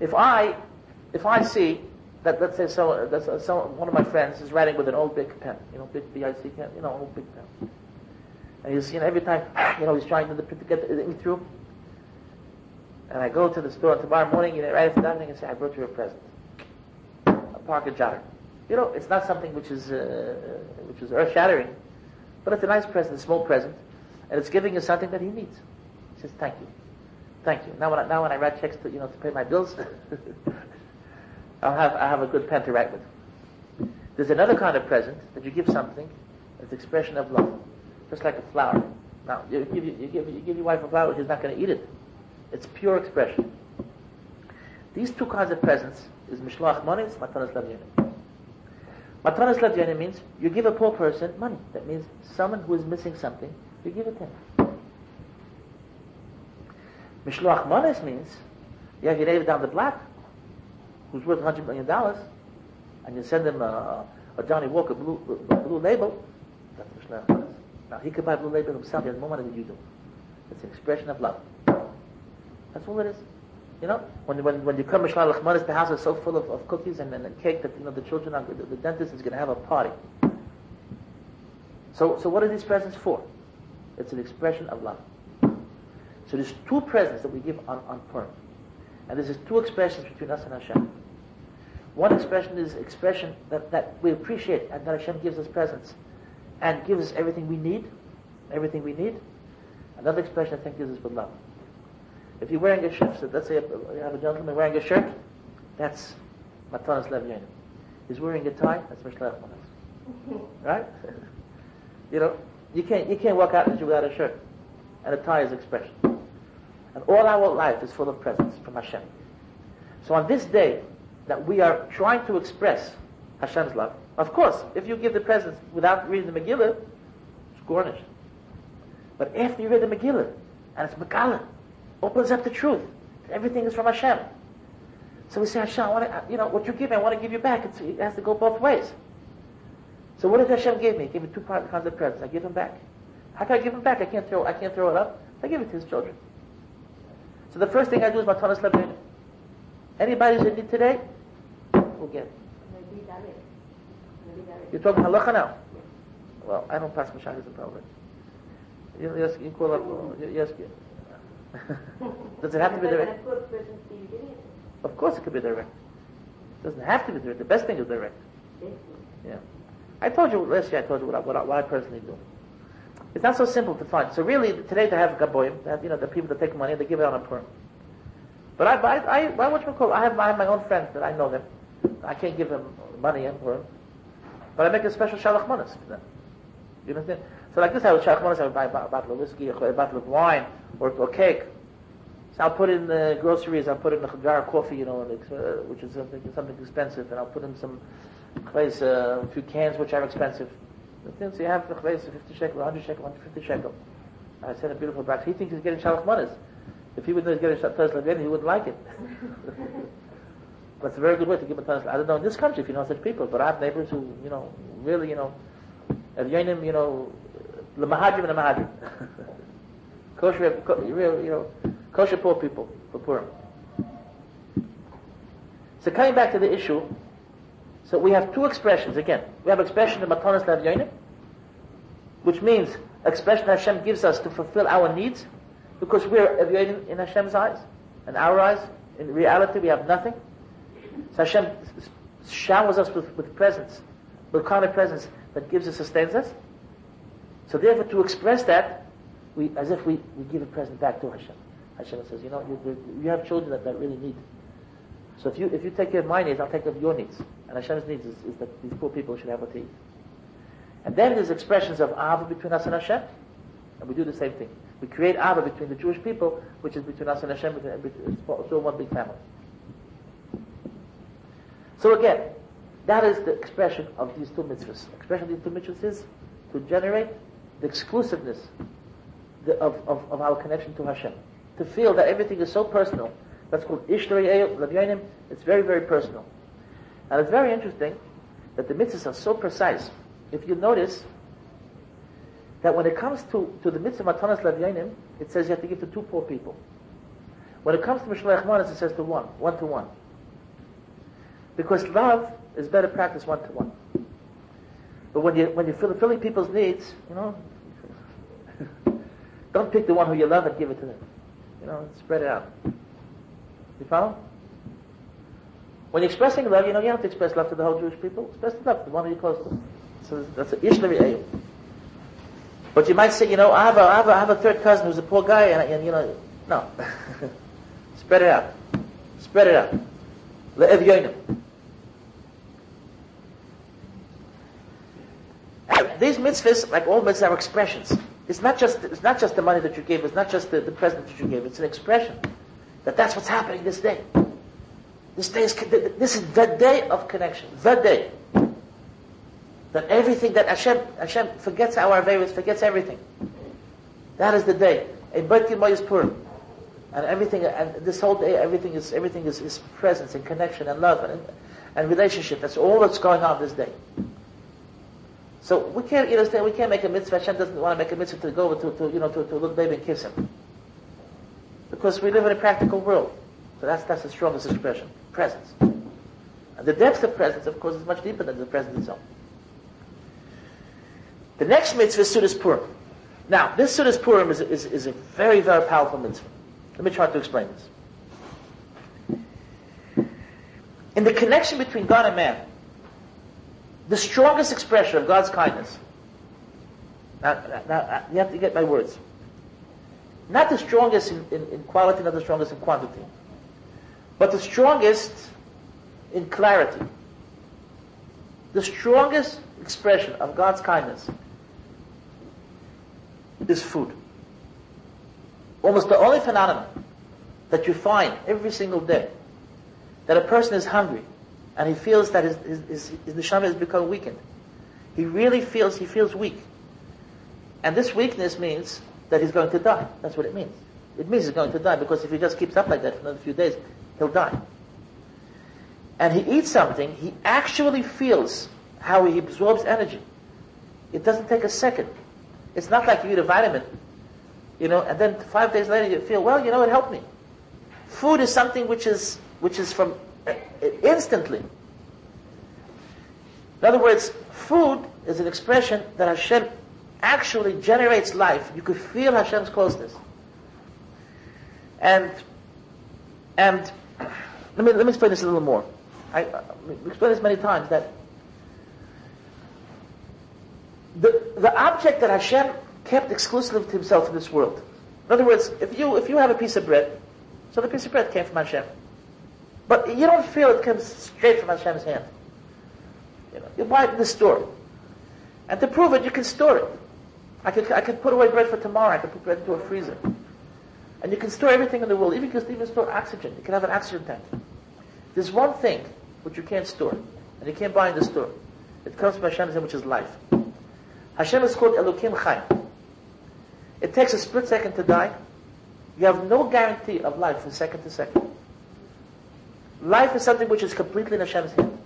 If I if I see that, let's say, so, that's, uh, so one of my friends is writing with an old big pen, you know, big B I C pen, you know, old big pen. And he's, you know, every time, you know, he's trying to, the, to get me through. And I go to the store tomorrow morning, you know, right after that, and say, I brought you a present. A pocket jotter. You know, it's not something which is uh, which is earth-shattering, but it's a nice present, a small present, and it's giving you something that he needs. He says, thank you. Thank you. Now when I, now when I write checks to, you know, to pay my bills, I'll have, I'll have a good pen to write with. There's another kind of present that you give something that's expression of love, just like a flower. Now, you give, you give, you give your wife a flower, she's not going to eat it. It's pure expression. These two kinds of presents is Mishloach Manos, Matanot LaEvyonim. Matanot LaEvyonim means you give a poor person money. That means someone who is missing something, you give it to him. Mishloach Manos means you have your neighbor down the block who's worth one hundred million dollars, and you send him a, a Johnny Walker blue, blue label. That's Mishloach Manos. Now he could buy a blue label himself. He has more money than you do. It's an expression of love. That's all it is. You know, when when when you come Mishloach Manos, the house is so full of, of cookies and, and, and cake that you know the children, are, the, the dentist is going to have a party. So so what are these presents for? It's an expression of love. So there's two presents that we give on, on Purim, and there's two expressions between us and Hashem. One expression is expression that, that we appreciate and that Hashem gives us presents and gives us everything we need, everything we need. Another expression I think gives us with love. If you're wearing a shirt, so let's say you have a gentleman wearing a shirt, that's Matanot LaEvyonim. He's wearing a tie, that's Mishloach Manos. Right? You know, you can't you can't walk out without a shirt. And a tie is expression. And all our life is full of presents from Hashem. So on this day that we are trying to express Hashem's love, of course, if you give the presents without reading the Megillah, it's garnished. But after you read the Megillah, and it's Megillah, opens up the truth. Everything is from Hashem. So we say, Hashem, I want to, you know, what you give me, I want to give you back. It's, it has to go both ways. So what did Hashem give me? He gave me two kinds of presents. I give him back. How can I give him back? I can't throw. I can't throw it up. I give it to his children. So the first thing I do is Matanot LaEvyonim. Anybody who's in need today, will get it. You're talking halacha now. Well, I don't pass Mashiach as a problem. You, you, ask, you call up. You ask, you. Does it have to be direct? Of course it could be direct. It doesn't have to be direct. The best thing is direct. Yeah. I told you last year I told you what I, what I, what I personally do. It's not so simple to find. So really today they have goyim, they have, you know, the people that take money and they give it on a Purim. But I I I why would you call I have my, my own friends that I know them. I can't give them money in Purim. But I make a special Shalach Manos for them. You understand? So like this, I would Shalach Manos, I would buy a bottle of whiskey, or a bottle of wine, or, or cake. So I'll put in the groceries, I'll put in a jar of coffee, you know, which is something, something expensive, and I'll put in some, uh, a few cans which are expensive. So you have the fifty shekel, one hundred shekel, one hundred fifty shekel. I said a beautiful box. He thinks he's getting Shalach Manos. If he would know he's getting Matanot LaEvyonim, he wouldn't like it. But it's a very good way to give Matanot LaEvyonim. I don't know in this country if you know such people, but I have neighbors who, you know, really, you know, Evyonim, you know, L'mahajim and L'mahajim. Kosher, you know, kosher poor people for Purim. So coming back to the issue, so we have two expressions again. We have expression of Matanot LaEvyonim, which means expression Hashem gives us to fulfill our needs, because we're Evyonim in Hashem's eyes, in our eyes. In reality, we have nothing. So Hashem showers us with, with presents, with kind of presents that gives and sustains us. So therefore, to express that, we, as if we, we give a present back to Hashem. Hashem says, you know, you, you have children that, that really need. So if you if you take care of my needs, I'll take care of your needs. And Hashem's needs is, is that these poor people should have what to eat. And then there's expressions of Ahava between us and Hashem. And we do the same thing. We create Ahava between the Jewish people, which is between us and Hashem, it's all one big family. So again, that is the expression of these two mitzvahs. The expression of these two mitzvahs is to generate the exclusiveness of, of, of our connection to Hashem. To feel that everything is so personal. That's called Ishtarei Levyonim. It's very, very personal. And it's very interesting that the mitzvahs are so precise. If you notice that when it comes to, to the mitzvah Matanot LaEvyonim, it says you have to give to two poor people. When it comes to Mishloach Manos, it says to one, one to one. Because love is better practiced one to one. But when you when you're fulfilling people's needs, you know, don't pick the one who you love and give it to them. You know, spread it out. You follow? When you're expressing love, you know you have to express love to the whole Jewish people. Express love to the one who you're close to. So that's an Ishlevi Ayub. But you might say, you know, I have a I have a, I have a third cousin who's a poor guy, and, and you know, no. Spread it out. Spread it out. LaEvyonim. these mitzvahs, like all mitzvahs, are expressions. It's not just it's not just the money that you give. It's not just the, the present that you give. It's an expression that that's what's happening this day. This day is this is the day of connection. The day that everything that Hashem Hashem forgets our aveiros, forgets everything. That is the day. A birthday is Purim, and everything and this whole day everything is everything is, is presence and connection and love and and relationship. That's all that's going on this day. So we can't, you know, we can't make a mitzvah. Hashem doesn't want to make a mitzvah to go to, to you know, to, to a little baby and kiss him, because we live in a practical world. So that's that's the strongest expression, presence. And the depth of presence, of course, is much deeper than the presence itself. The next mitzvah is Sudas Purim. Now, this Sudas Purim is, is is a very very powerful mitzvah. Let me try to explain this. In the connection between God and man, the strongest expression of God's kindness. Now, now, now you have to get my words. Not the strongest in, in, in quality, not the strongest in quantity, but the strongest in clarity. The strongest expression of God's kindness is food. Almost the only phenomenon that you find every single day that a person is hungry and he feels that his, his, his, his neshama has become weakened. He really feels, he feels weak. And this weakness means that he's going to die. That's what it means. It means he's going to die, because if he just keeps up like that for another few days, he'll die. And he eats something, he actually feels how he absorbs energy. It doesn't take a second. It's not like you eat a vitamin, you know, and then five days later you feel, well, you know, it helped me. Food is something which is which is from uh, instantly. In other words, food is an expression that Hashem actually generates life. You could feel Hashem's closeness. And and let me let me explain this a little more. I, I explained this many times that the the object that Hashem kept exclusively to Himself in this world. In other words, if you if you have a piece of bread, so the piece of bread came from Hashem, but you don't feel it comes straight from Hashem's hand. You know, you buy it in the store, and to prove it, you can store it. I could I could put away bread for tomorrow. I could put bread into a freezer. And you can store everything in the world. Even you can even store oxygen. You can have an oxygen tank. There's one thing which you can't store, and you can't buy in the store. It comes from Hashem's hand, which is life. Hashem is called Elokim Chaim. It takes a split second to die. You have no guarantee of life from second to second. Life is something which is completely in Hashem's hand.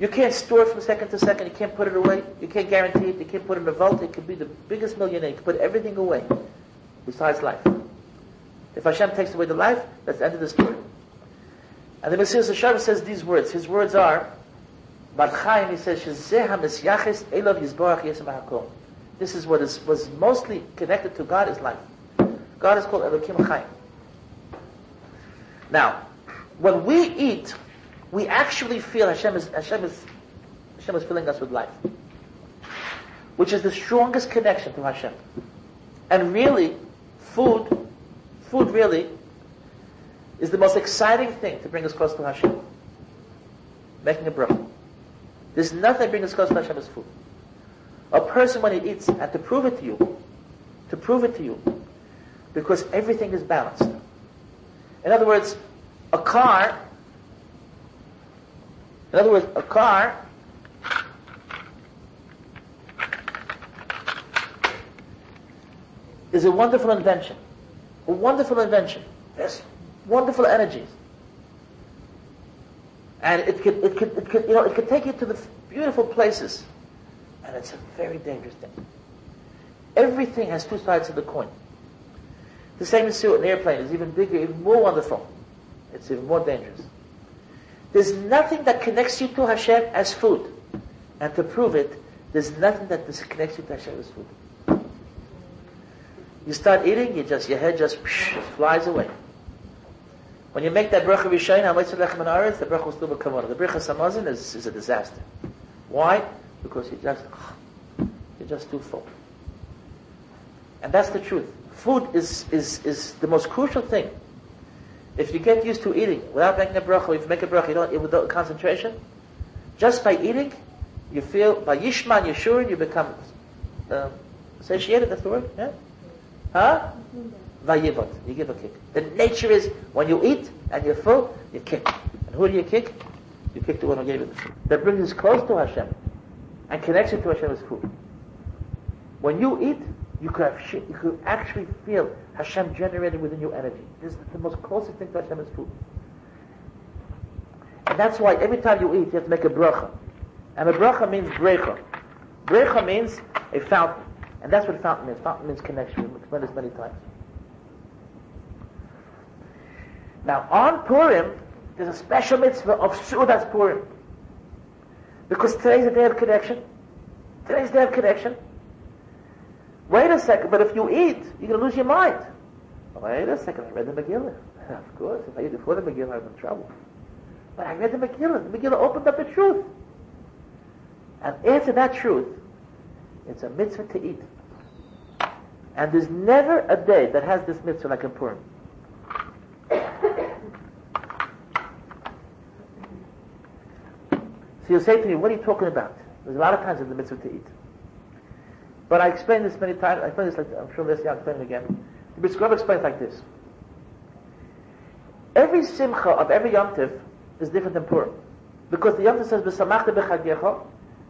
You can't store it from second to second. You can't put it away. You can't guarantee it. You can't put it in a vault. It could be the biggest millionaire. You can put everything away. Besides life. If Hashem takes away the life, that's the end of the story. And the Mashiach HaShem says these words. His words are, Mordechai, he says, this is what is was mostly connected to God, is life. God is called Elokim Chaim. Now, when we eat, we actually feel Hashem is, Hashem is, Hashem is filling us with life, which is the strongest connection to Hashem. And really, food, food really is the most exciting thing to bring us close to Hashem. Making a bracha. There's nothing that brings us close to Hashem as food. A person when he eats, and to prove it to you, to prove it to you, because everything is balanced. In other words, a car, in other words, a car is a wonderful invention. A wonderful invention. There's wonderful energies. And it could, it could, it could, you know, it could take you to the beautiful places. And it's a very dangerous thing. Everything has two sides of the coin. The same is true with an airplane. It's even bigger, even more wonderful. It's even more dangerous. There's nothing that connects you to Hashem as food. And to prove it, there's nothing that connects you to Hashem as food. You start eating, you just your head just psh, flies away. When you make that bracha Rishon, the bracha will still be kavanah. The bracha Samazin is, is a disaster. Why? Because you just you're just too full. And that's the truth. Food is, is, is the most crucial thing. If you get used to eating without making a bracha, if you make a bracha, you don't, without concentration, just by eating, you feel by Yishman Yeshurun, you become um, satiated. That's the word, yeah? Huh? Vayivot. You give a kick. The nature is when you eat and you're full, you kick. And who do you kick? You kick the one who gave you the food. That brings us close to Hashem and connects you to Hashem's food. When you eat, you could, have, you could actually feel Hashem generated within you energy. This is the most closest thing to Hashem is food. And that's why every time you eat, you have to make a bracha. And a bracha means brecha. Brecha means a fountain. And that's what fountain means. Fountain means connection. We've explained this many times. Now, on Purim, there's a special mitzvah of Sudas Purim. Because today's the day of connection. Today's the day of connection. Wait a second, but if you eat, you're going to lose your mind. Wait a second, I read the Megillah. Of course, if I eat before the Megillah, I'm in trouble. But I read the Megillah. The Megillah opened up the truth. And after that truth, it's a mitzvah to eat. And there's never a day that has this mitzvah like in Purim. So you'll say to me, what are you talking about? There's a lot of times in the mitzvah to eat. But I explained this many times. I explained this, like, I'm sure this year I'll explain it again. The B'Skrov explains like this. Every simcha of every Yom Tiv is different than Purim. Because the Yom Tiv says, B'samachta b'chagecha,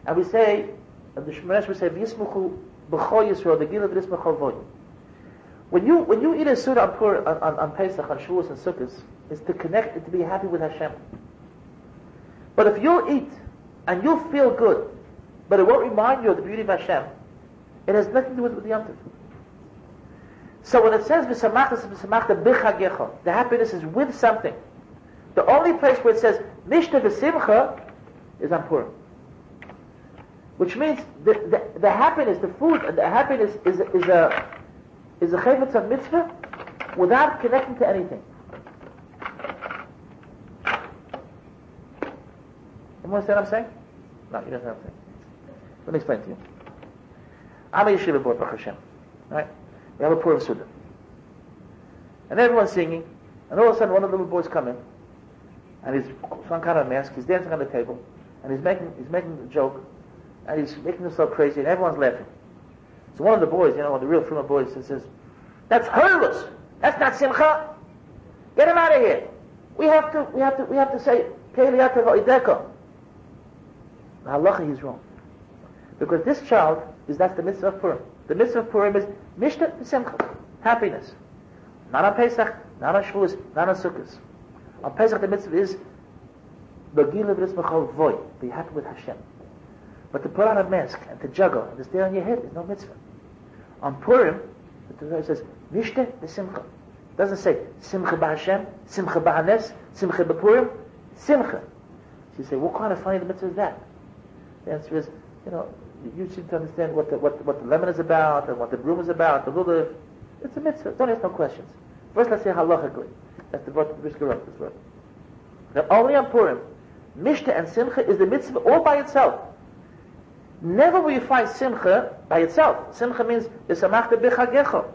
and we say, and the Shmonesh we say, V'yismuchu b'cho Yisrael, the Gila v'yismuchu voyim. When you, when you eat a Suda on Purim, on, on, on Pesach, on Shavuos and Sukkot, it's to connect, it's to be happy with Hashem. But if you eat, and you feel good, but it won't remind you of the beauty of Hashem, it has nothing to do with, with the Yom Tov. So when it says, the happiness is with something. The only place where it says, Mishta v'simcha, is on Purim. Which means, the, the, the happiness, the food, and the happiness is, is a is a chayev of mitzvah, without connecting to anything. You understand what I'm saying? No, you don't know what I'm saying. Let me explain to you. I'm a yeshiva board, Baruch Hashem. Right? We have a Purim Suda. And everyone's singing, and all of a sudden one of the little boys come in, and he's some kind of mask, he's dancing on the table, and he's making he's making a joke, and he's making himself crazy, and everyone's laughing. So one of the boys, you know, one of the real Purim boys, says, "That's hurlus! That's not simcha! Get him out of here! We have to, we have to, we have to say, Keiliyatev ha'ideko." Now, halacha, he's wrong. Because this child is, that's the mitzvah of Purim. The mitzvah of Purim is Mishta v'Simcha, happiness. Not on Pesach, not on Shavuos, not on Sukkos. On Pesach, the mitzvah is Begila v'Rismachal Voy, be happy with Hashem. But to put on a mask and to juggle and to stay on your head is no mitzvah. On Purim, the Torah says Mishta v'Simcha. It doesn't say Simcha b'Hashem, Simcha b'Hanes, Simcha b'Purim, Simcha. So you say, what kind of funny the mitzvah is that? The answer is, you know, you seem to understand what the, what, what the lemon is about and what the broom is about. The lulav, it's a mitzvah. Don't ask no questions. First, let's say halachically. That's the word that the Mishnah wrote this word. Now, only on Purim, Mishta and Simcha is the mitzvah all by itself. Never will you find Simcha by itself. Simcha means v'samachta b'chagecha,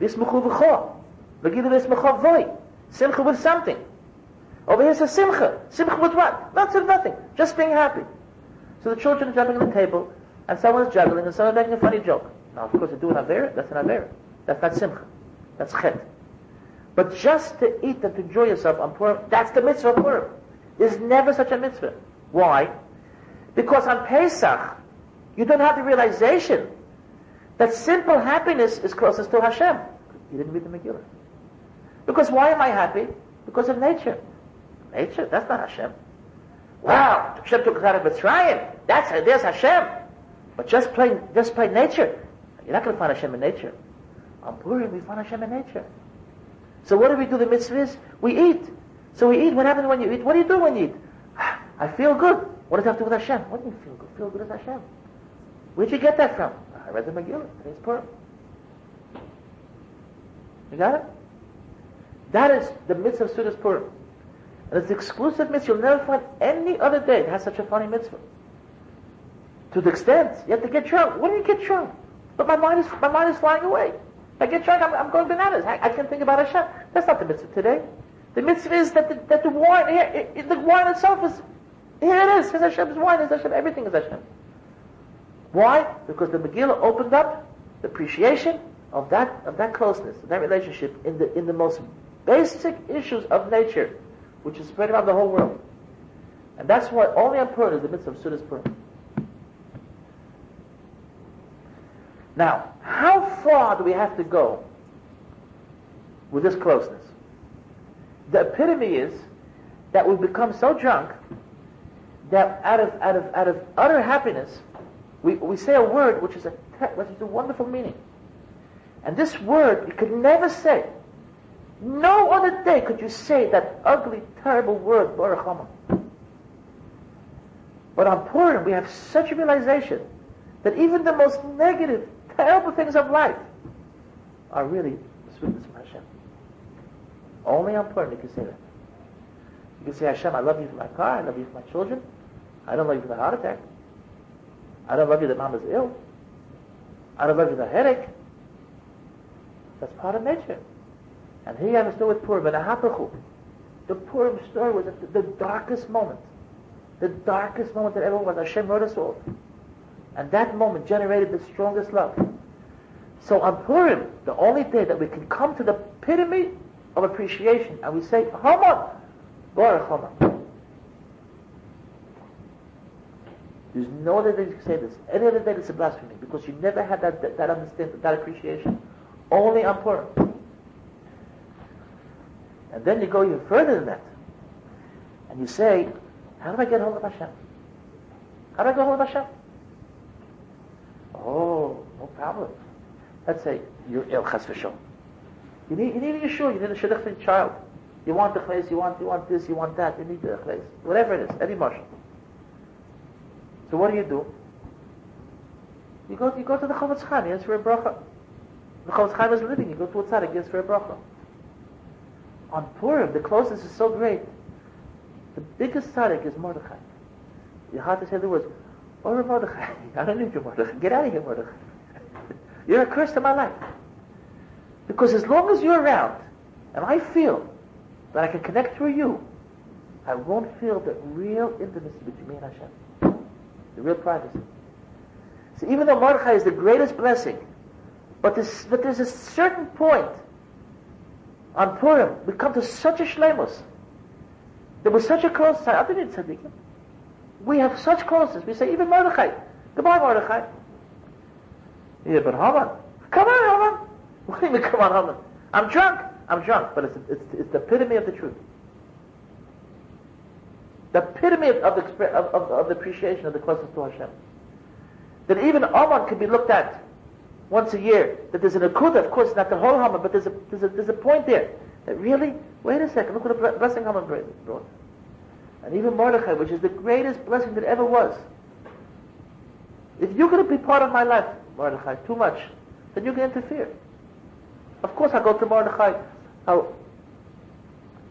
v'yismuchu v'cho, v'gidu v'yismuchu v'voi. Simcha with something. Over here says Simcha. Simcha with what? Lots of nothing. Just being happy. So the children are jumping on the table, and someone's juggling, and someone's making a funny joke. Now, of course, you do an avera, that's an avera. That's not simcha. That's chet. But just to eat and to enjoy yourself on Purim, that's the mitzvah of Purim. There's never such a mitzvah. Why? Because on Pesach, you don't have the realization that simple happiness is closest to Hashem. You didn't read the Megillah. Because why am I happy? Because of nature. Nature? That's not Hashem. Wow, Hashem took us out of Mitzrayim. That's there's Hashem. But just plain, just plain nature. You're not going to find Hashem in nature. On Purim, we find Hashem in nature. So what do we do? The mitzvah is we eat. So we eat. What happens when you eat? What do you do when you eat? I feel good. What does it have to do with Hashem? What do you feel good? Feel good is Hashem. Where'd you get that from? I read the Megillah. Today's Purim. You got it? That is the mitzvah of Sudas Purim. And it's an exclusive mitzvah. You'll never find any other day that has such a funny mitzvah. To the extent, you have to get drunk. What do you get drunk? But my mind is my mind is flying away. If I get drunk, I'm, I'm going bananas. I, I can't think about Hashem. That's not the mitzvah today. The mitzvah is that the, that the wine here, it, it, the wine itself is Here it is. It's Hashem's wine. It's Hashem. Everything is Hashem. Why? Because the Megillah opened up the appreciation of that of that closeness, of that relationship in the in the most basic issues of nature, which is spread around the whole world. And that's why only on Purim is the mitzvah of Sudas Purim. Now, how far do we have to go with this closeness? The epitome is that we become so drunk that out of out of out of utter happiness, we, we say a word which is a which is a wonderful meaning, and this word you could never say. No other day could you say that ugly, terrible word, Baruch Haman. But on Purim we have such a realization that even the most negative, terrible things of life are really sweetness from Hashem. Only on Purim you can say that. You can say, Hashem, I love you for my car, I love you for my children, I don't love you for the heart attack, I don't love you that mama's ill, I don't love you that headache. That's part of nature. And here you have a story with Purim, and a hapachu. The Purim story was at the darkest moment, the darkest moment that ever was. Hashem wrote us all. And that moment generated the strongest love. So on Purim, the only day that we can come to the epitome of appreciation, and we say, Haman, Baruch Haman. There's no other day you can say this. Any other day it's a blasphemy, because you never had that, that, that understanding, that appreciation. Only on Purim. And then you go even further than that. And you say, how do I get hold of Hashem? How do I get hold of Hashem? Oh, no problem. Let's say you're ill, Chas v'shom. You need, you need a Yeshua, you need a shidduch for your child. You want the chayes, you want, you want this, you want that, you need the chayes. Whatever it is, any mashul. So what do you do? You go, you go to the Chavetz Chaim, you ask for a bracha. The Chavetz Chaim is living, you go to a tzaddik, you ask for a bracha. On Purim, the closeness is so great. The biggest tzaddik is Mordechai. You have to say the words, or Mordechai, I don't need you, Mordechai. Get out of here, Mordechai. You're a curse to my life. Because as long as you're around, and I feel that I can connect through you, I won't feel the real intimacy between me and Hashem. The real privacy. So even though Mordechai is the greatest blessing, but there's, but there's a certain point on Purim, we come to such a shleimus. There was such a close time. I didn't need tzaddikim. We have such closeness. We say, even Mordechai. Goodbye, Mordechai. Yeah, but Haman. Come on, Haman. What do you mean, come on, Haman? I'm drunk. I'm drunk. But it's, it's, it's the epitome of the truth. The epitome of, of, the, of, of, of the appreciation of the closeness to Hashem. That even Haman can be looked at once a year. That there's an akudah, of course, not the whole Haman, but there's a, there's a, there's a point there. That really, wait a second, look what a blessing Haman brought. And even Mordechai, which is the greatest blessing that ever was. If you're going to be part of my life, Mordechai, too much, then you can interfere. Of course I'll go to Mordechai. I'll,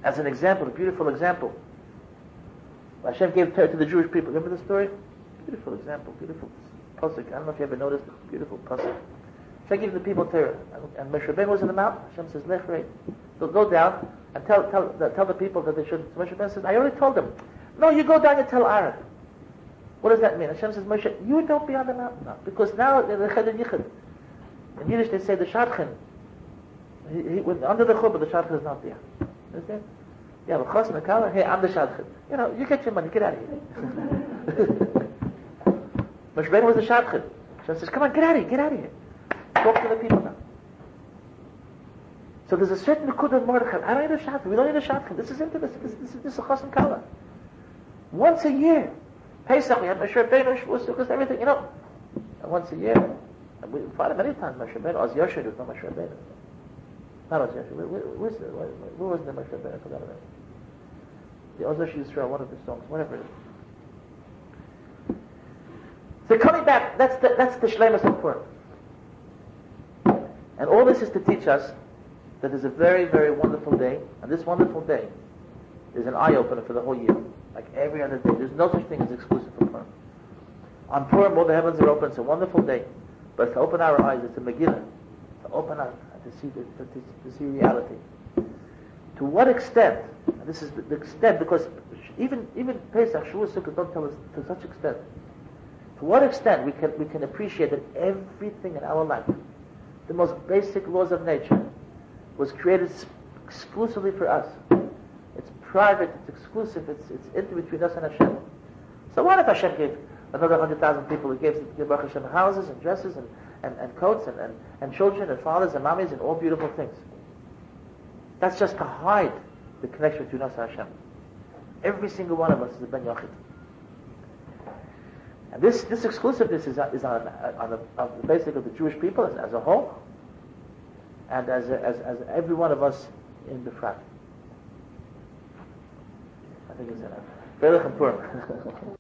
as an example, a beautiful example. Hashem gave Torah to the Jewish people. Remember the story? Beautiful example, beautiful pasuk. I don't know if you ever noticed it. Beautiful pasuk. Hashem gave the people Torah. And Moshe Rabbeinu was in the mount. Hashem says, Lech rei. So go down and tell tell the, tell the people that they should. Moshe Rabbeinu says, I already told them. No, you go down and tell Aaron. What does that mean? Hashem says, Moshe, you don't be on the mountain now. Because now, the Cheder Yichud. In Yiddish they say, the Shadchan. He, he, when, under the chuppah, the Shadchan is not there. Understand? Yeah, but Chas and the Kala, hey, I'm the Shadchan. You know, you get your money, get out of here. Moshe Rabbeinu was the Shadchan. Hashem says, come on, get out of here, get out of here. Talk to the people now. So there's a certain kud of Mordechai. I don't need a shadchan. We don't need a shadchan. This is intimacy. This, this, this is a chas and kala. Once a year, Pesach, we had Moshe Rabbeinu, Shavuos, Sukkos, everything, you know. And once a year, and we fought many times Moshe Rabbeinu. Oz Yosher, it was not Moshe Rabbeinu. Not Oz Yosher. Where, where, where, where, where was the Moshe Rabbeinu? I forgot about it. The Oz Yosher used one of the songs, whatever it is. So coming back, that's the, that's the shleimus of Purim. And all this is to teach us that is a very, very wonderful day, and this wonderful day is an eye-opener for the whole year. Like every other day, there's no such thing as exclusive for Purim. On Purim, all the heavens are open. It's a wonderful day, but to open our eyes, it's a Megillah, to open up and to see the, to, to, to see reality. To what extent? And this is the, the extent, because Even even Pesach, Shavuos, Sukkot don't tell us to such extent. To what extent we can we can appreciate that everything in our life, the most basic laws of nature, was created sp- exclusively for us. It's private. It's exclusive. It's it's intimate between us and Hashem. So what if Hashem gave another hundred thousand people who gave Baruch Hashem houses and dresses and, and, and coats and, and, and children and fathers and mommies and all beautiful things? That's just to hide the connection between us and Hashem. Every single one of us is a Ben Yachid. And this, this exclusiveness is, is on, on, the, on the basis of the Jewish people as, as a whole, and as, a, as as every one of us in the front. I think it's enough. Berlich and Purim.